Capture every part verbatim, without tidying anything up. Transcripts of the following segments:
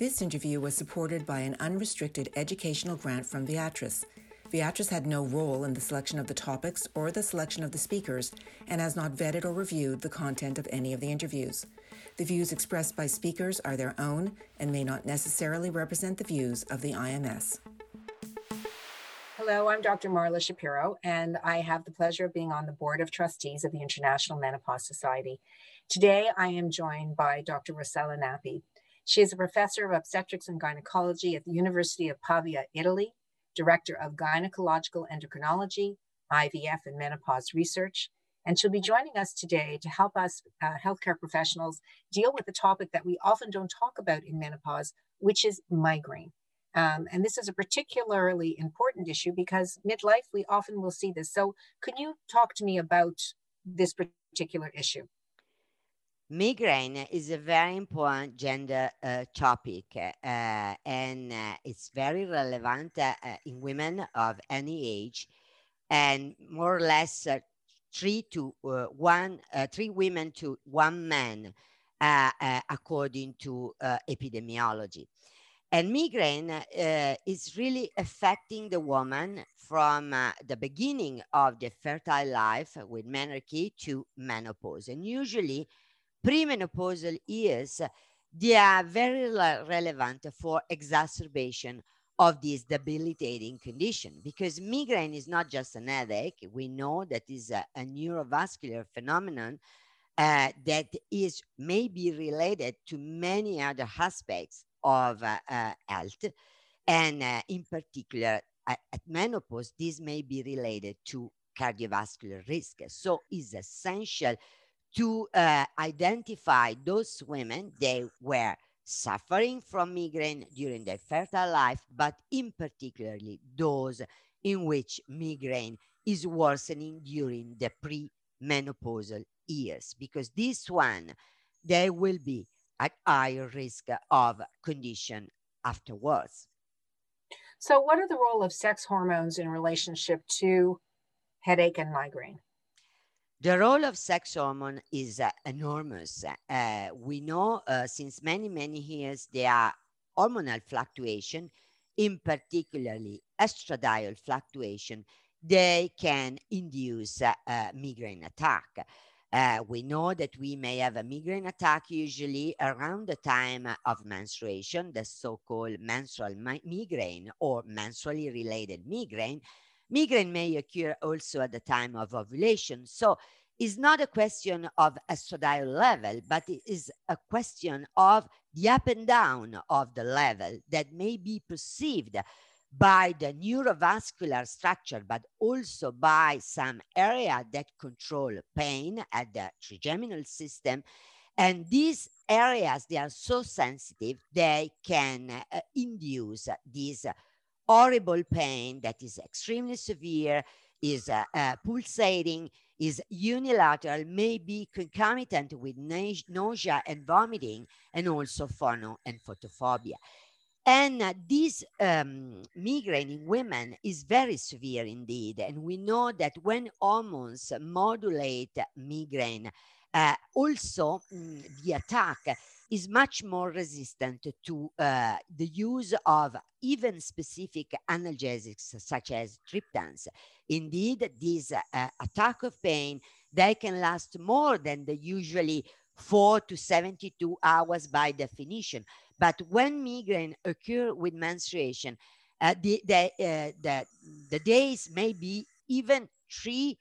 This interview was supported by an unrestricted educational grant from Viatris. Viatris had no role in the selection of the topics or the selection of the speakers and has not vetted or reviewed the content of any of the interviews. The views expressed by speakers are their own and may not necessarily represent the views of the I M S. Hello, I'm Doctor Marla Shapiro, and I have the pleasure of being on the Board of Trustees of the International Menopause Society. Today, I am joined by Doctor Rossella Nappi. She is a professor of obstetrics and gynecology at the University of Pavia, Italy, Director of Gynecological Endocrinology, I V F and Menopause Research, and she'll be joining us today to help us uh, healthcare professionals deal with a topic that we often don't talk about in menopause, which is migraine. Um, and this is a particularly important issue because midlife, we often will see this. So can you talk to me about this particular issue? Migraine is a very important gender uh, topic uh, and uh, it's very relevant uh, in women of any age, and more or less uh, three to uh, one, uh, three women to one man, uh, uh, according to uh, epidemiology. And migraine uh, is really affecting the woman from uh, the beginning of the fertile life with menarche to menopause, and usually premenopausal years, they are very le- relevant for exacerbation of this debilitating condition, because migraine is not just an headache. We know that is a, a neurovascular phenomenon uh, that is maybe related to many other aspects of uh, uh, health. And uh, in particular, at, at menopause, this may be related to cardiovascular risk. So it's essential to uh, identify those women they were suffering from migraine during their fertile life, but in particularly those in which migraine is worsening during the premenopausal years, because this one, they will be at higher risk of condition afterwards. So what are the role of sex hormones in relationship to headache and migraine? The role of sex hormone is uh, enormous. Uh, we know uh, since many, many years there are hormonal fluctuation, in particularly estradiol fluctuation, they can induce uh, a migraine attack. Uh, we know that we may have a migraine attack usually around the time of menstruation, the so-called menstrual mi- migraine or menstrually related migraine. Migraine may occur also at the time of ovulation. So it's not a question of estradiol level, but it is a question of the up and down of the level that may be perceived by the neurovascular structure, but also by some area that control pain at the trigeminal system. And these areas, they are so sensitive, they can uh, induce these uh, horrible pain that is extremely severe, is uh, uh, pulsating, is unilateral, may be concomitant with na- nausea and vomiting, and also phono and photophobia. And uh, this um, migraine in women is very severe indeed. And we know that when hormones modulate migraine, uh, also mm, the attack is much more resistant to uh, the use of even specific analgesics such as triptans. Indeed, these uh, attack of pain, they can last more than the usually four to seventy-two hours by definition. But when migraine occur with menstruation, uh, the, the, uh, the, the days may be even three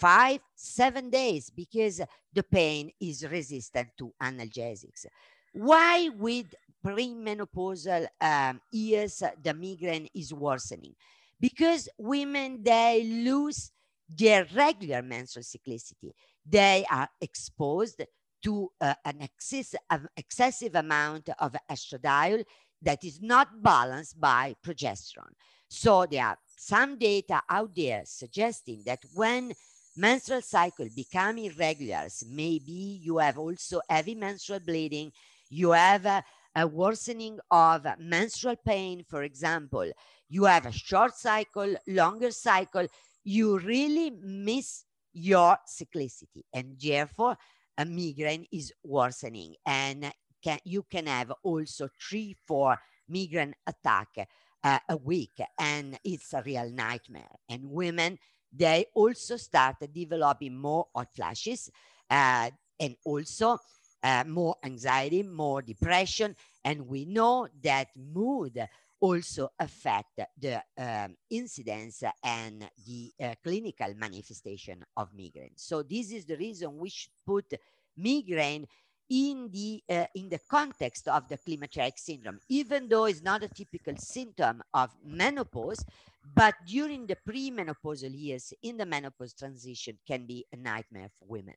Five, seven days, because the pain is resistant to analgesics. Why with premenopausal um, years, the migraine is worsening? Because women, they lose their regular menstrual cyclicity. They are exposed to uh, an excess, uh, excessive amount of estradiol that is not balanced by progesterone. So there are some data out there suggesting that when menstrual cycle become irregular, maybe you have also heavy menstrual bleeding, you have a, a worsening of menstrual pain, for example, you have a short cycle, longer cycle, you really miss your cyclicity, and therefore a migraine is worsening and can, you can have also three, four migraine attacks uh, a week, and it's a real nightmare. And women, they also start developing more hot flashes uh, and also uh, more anxiety, more depression. And we know that mood also affect the um, incidence and the uh, clinical manifestation of migraine. So this is the reason we should put migraine in the, uh, in the context of the climateric syndrome, even though it's not a typical symptom of menopause, but during the premenopausal years in the menopause transition can be a nightmare for women.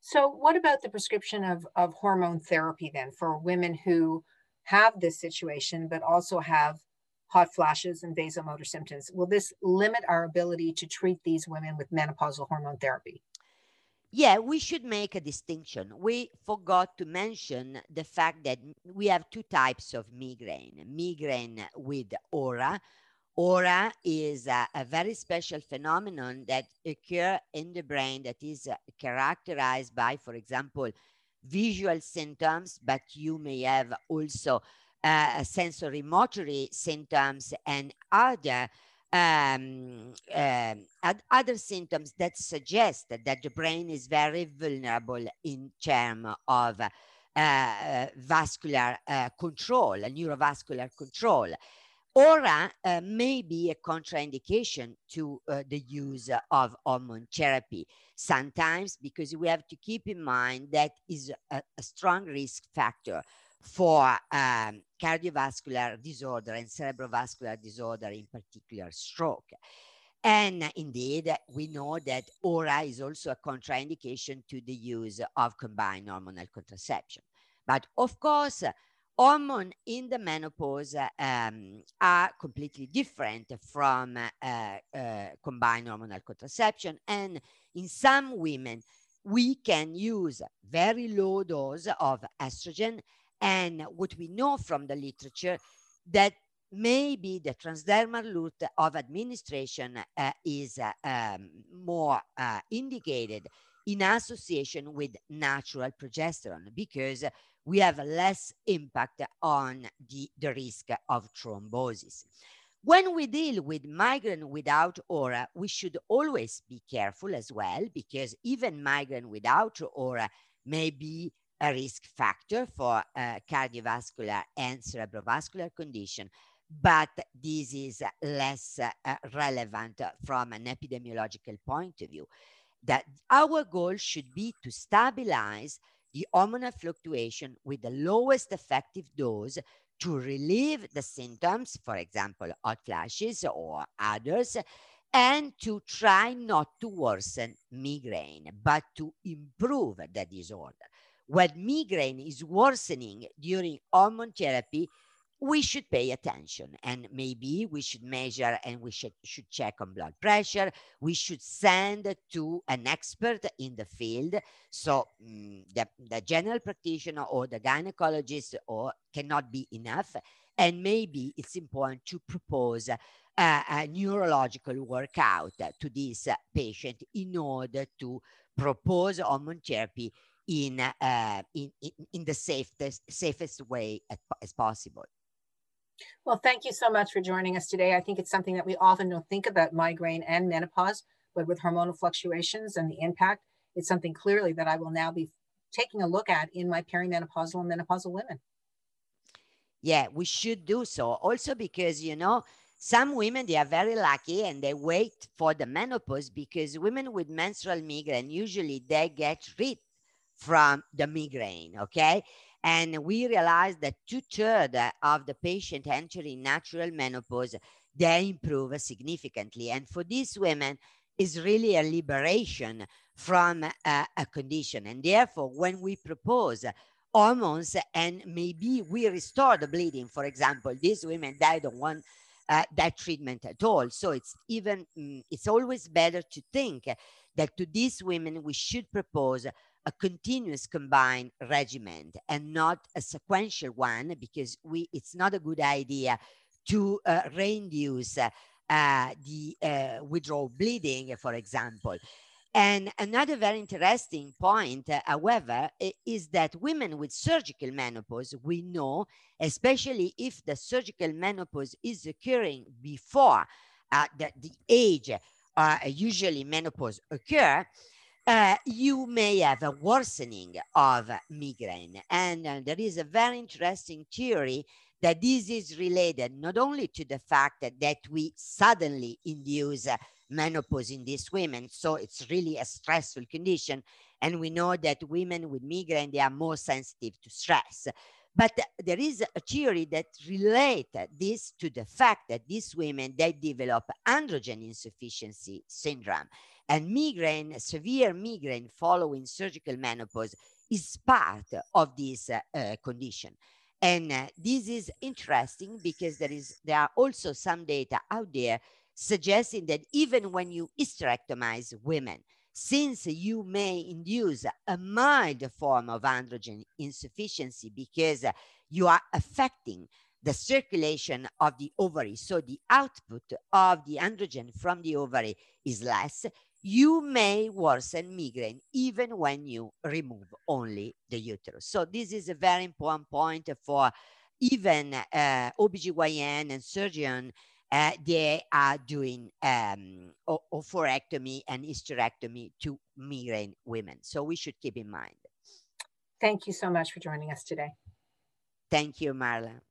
So what about the prescription of, of hormone therapy then for women who have this situation, but also have hot flashes and vasomotor symptoms? Will this limit our ability to treat these women with menopausal hormone therapy? Yeah, we should make a distinction. We forgot to mention the fact that we have two types of migraine. Migraine with aura. Aura is a, a very special phenomenon that occurs in the brain that is characterized by, for example, visual symptoms, but you may have also uh, sensory motory symptoms and other um, uh, other symptoms that suggest that the brain is very vulnerable in terms of uh, uh, vascular uh, control, neurovascular control. Aura uh, may be a contraindication to uh, the use of hormone therapy sometimes, because we have to keep in mind that is a, a strong risk factor for um, cardiovascular disorder and cerebrovascular disorder, in particular stroke. And indeed, we know that aura is also a contraindication to the use of combined hormonal contraception. But of course, hormones in the menopause um, are completely different from uh, uh, combined hormonal contraception. And in some women, we can use very low dose of estrogen. And what we know from the literature that maybe the transdermal route of administration uh, is uh, um, more uh, indicated in association with natural progesterone, because we have less impact on the, the risk of thrombosis. When we deal with migraine without aura, we should always be careful as well, because even migraine without aura may be a risk factor for uh, cardiovascular and cerebrovascular condition, but this is less uh, relevant from an epidemiological point of view. That our goal should be to stabilize the hormonal fluctuation with the lowest effective dose to relieve the symptoms, for example, hot flashes or others, and to try not to worsen migraine, but to improve the disorder. When migraine is worsening during hormone therapy, we should pay attention, and maybe we should measure and we should, should check on blood pressure. We should send to an expert in the field. So mm, the, the general practitioner or the gynecologist or cannot be enough. And maybe it's important to propose a, a neurological workout to this patient in order to propose hormone therapy in, uh, in, in, in the safest, safest way as possible. Well, thank you so much for joining us today. I think it's something that we often don't think about, migraine and menopause, but with hormonal fluctuations and the impact, it's something clearly that I will now be taking a look at in my perimenopausal and menopausal women. Yeah, we should do so. Also because, you know, some women, they are very lucky and they wait for the menopause, because women with menstrual migraine, usually they get rid from the migraine, okay? And we realized that two-thirds of the patients entering natural menopause, they improve significantly. And for these women, it's really a liberation from a, a condition. And therefore, when we propose hormones and maybe we restore the bleeding, for example, these women, they don't want uh, that treatment at all. So it's even, it's always better to think that to these women, we should propose a continuous combined regimen and not a sequential one, because we, it's not a good idea to uh, reinduce uh, uh, the uh, withdrawal bleeding, for example. And another very interesting point, uh, however, is that women with surgical menopause, we know, especially if the surgical menopause is occurring before uh, the, the age uh, usually menopause occur, uh, you may have a worsening of migraine. And uh, there is a very interesting theory that this is related not only to the fact that, that we suddenly induce uh, menopause in these women, so it's really a stressful condition, and we know that women with migraine, they are more sensitive to stress, but there is a theory that relates this to the fact that these women, they develop androgen insufficiency syndrome, and migraine, severe migraine following surgical menopause, is part of this uh, uh, condition. And uh, this is interesting because there is there are also some data out there suggesting that even when you hysterectomize women, since you may induce a mild form of androgen insufficiency because you are affecting the circulation of the ovary, so the output of the androgen from the ovary is less, you may worsen migraine even when you remove only the uterus. So this is a very important point for even uh, O B G Y N and surgeon. Uh, they are doing um, oophorectomy and hysterectomy to migraine women. So we should keep in mind. Thank you so much for joining us today. Thank you, Marla.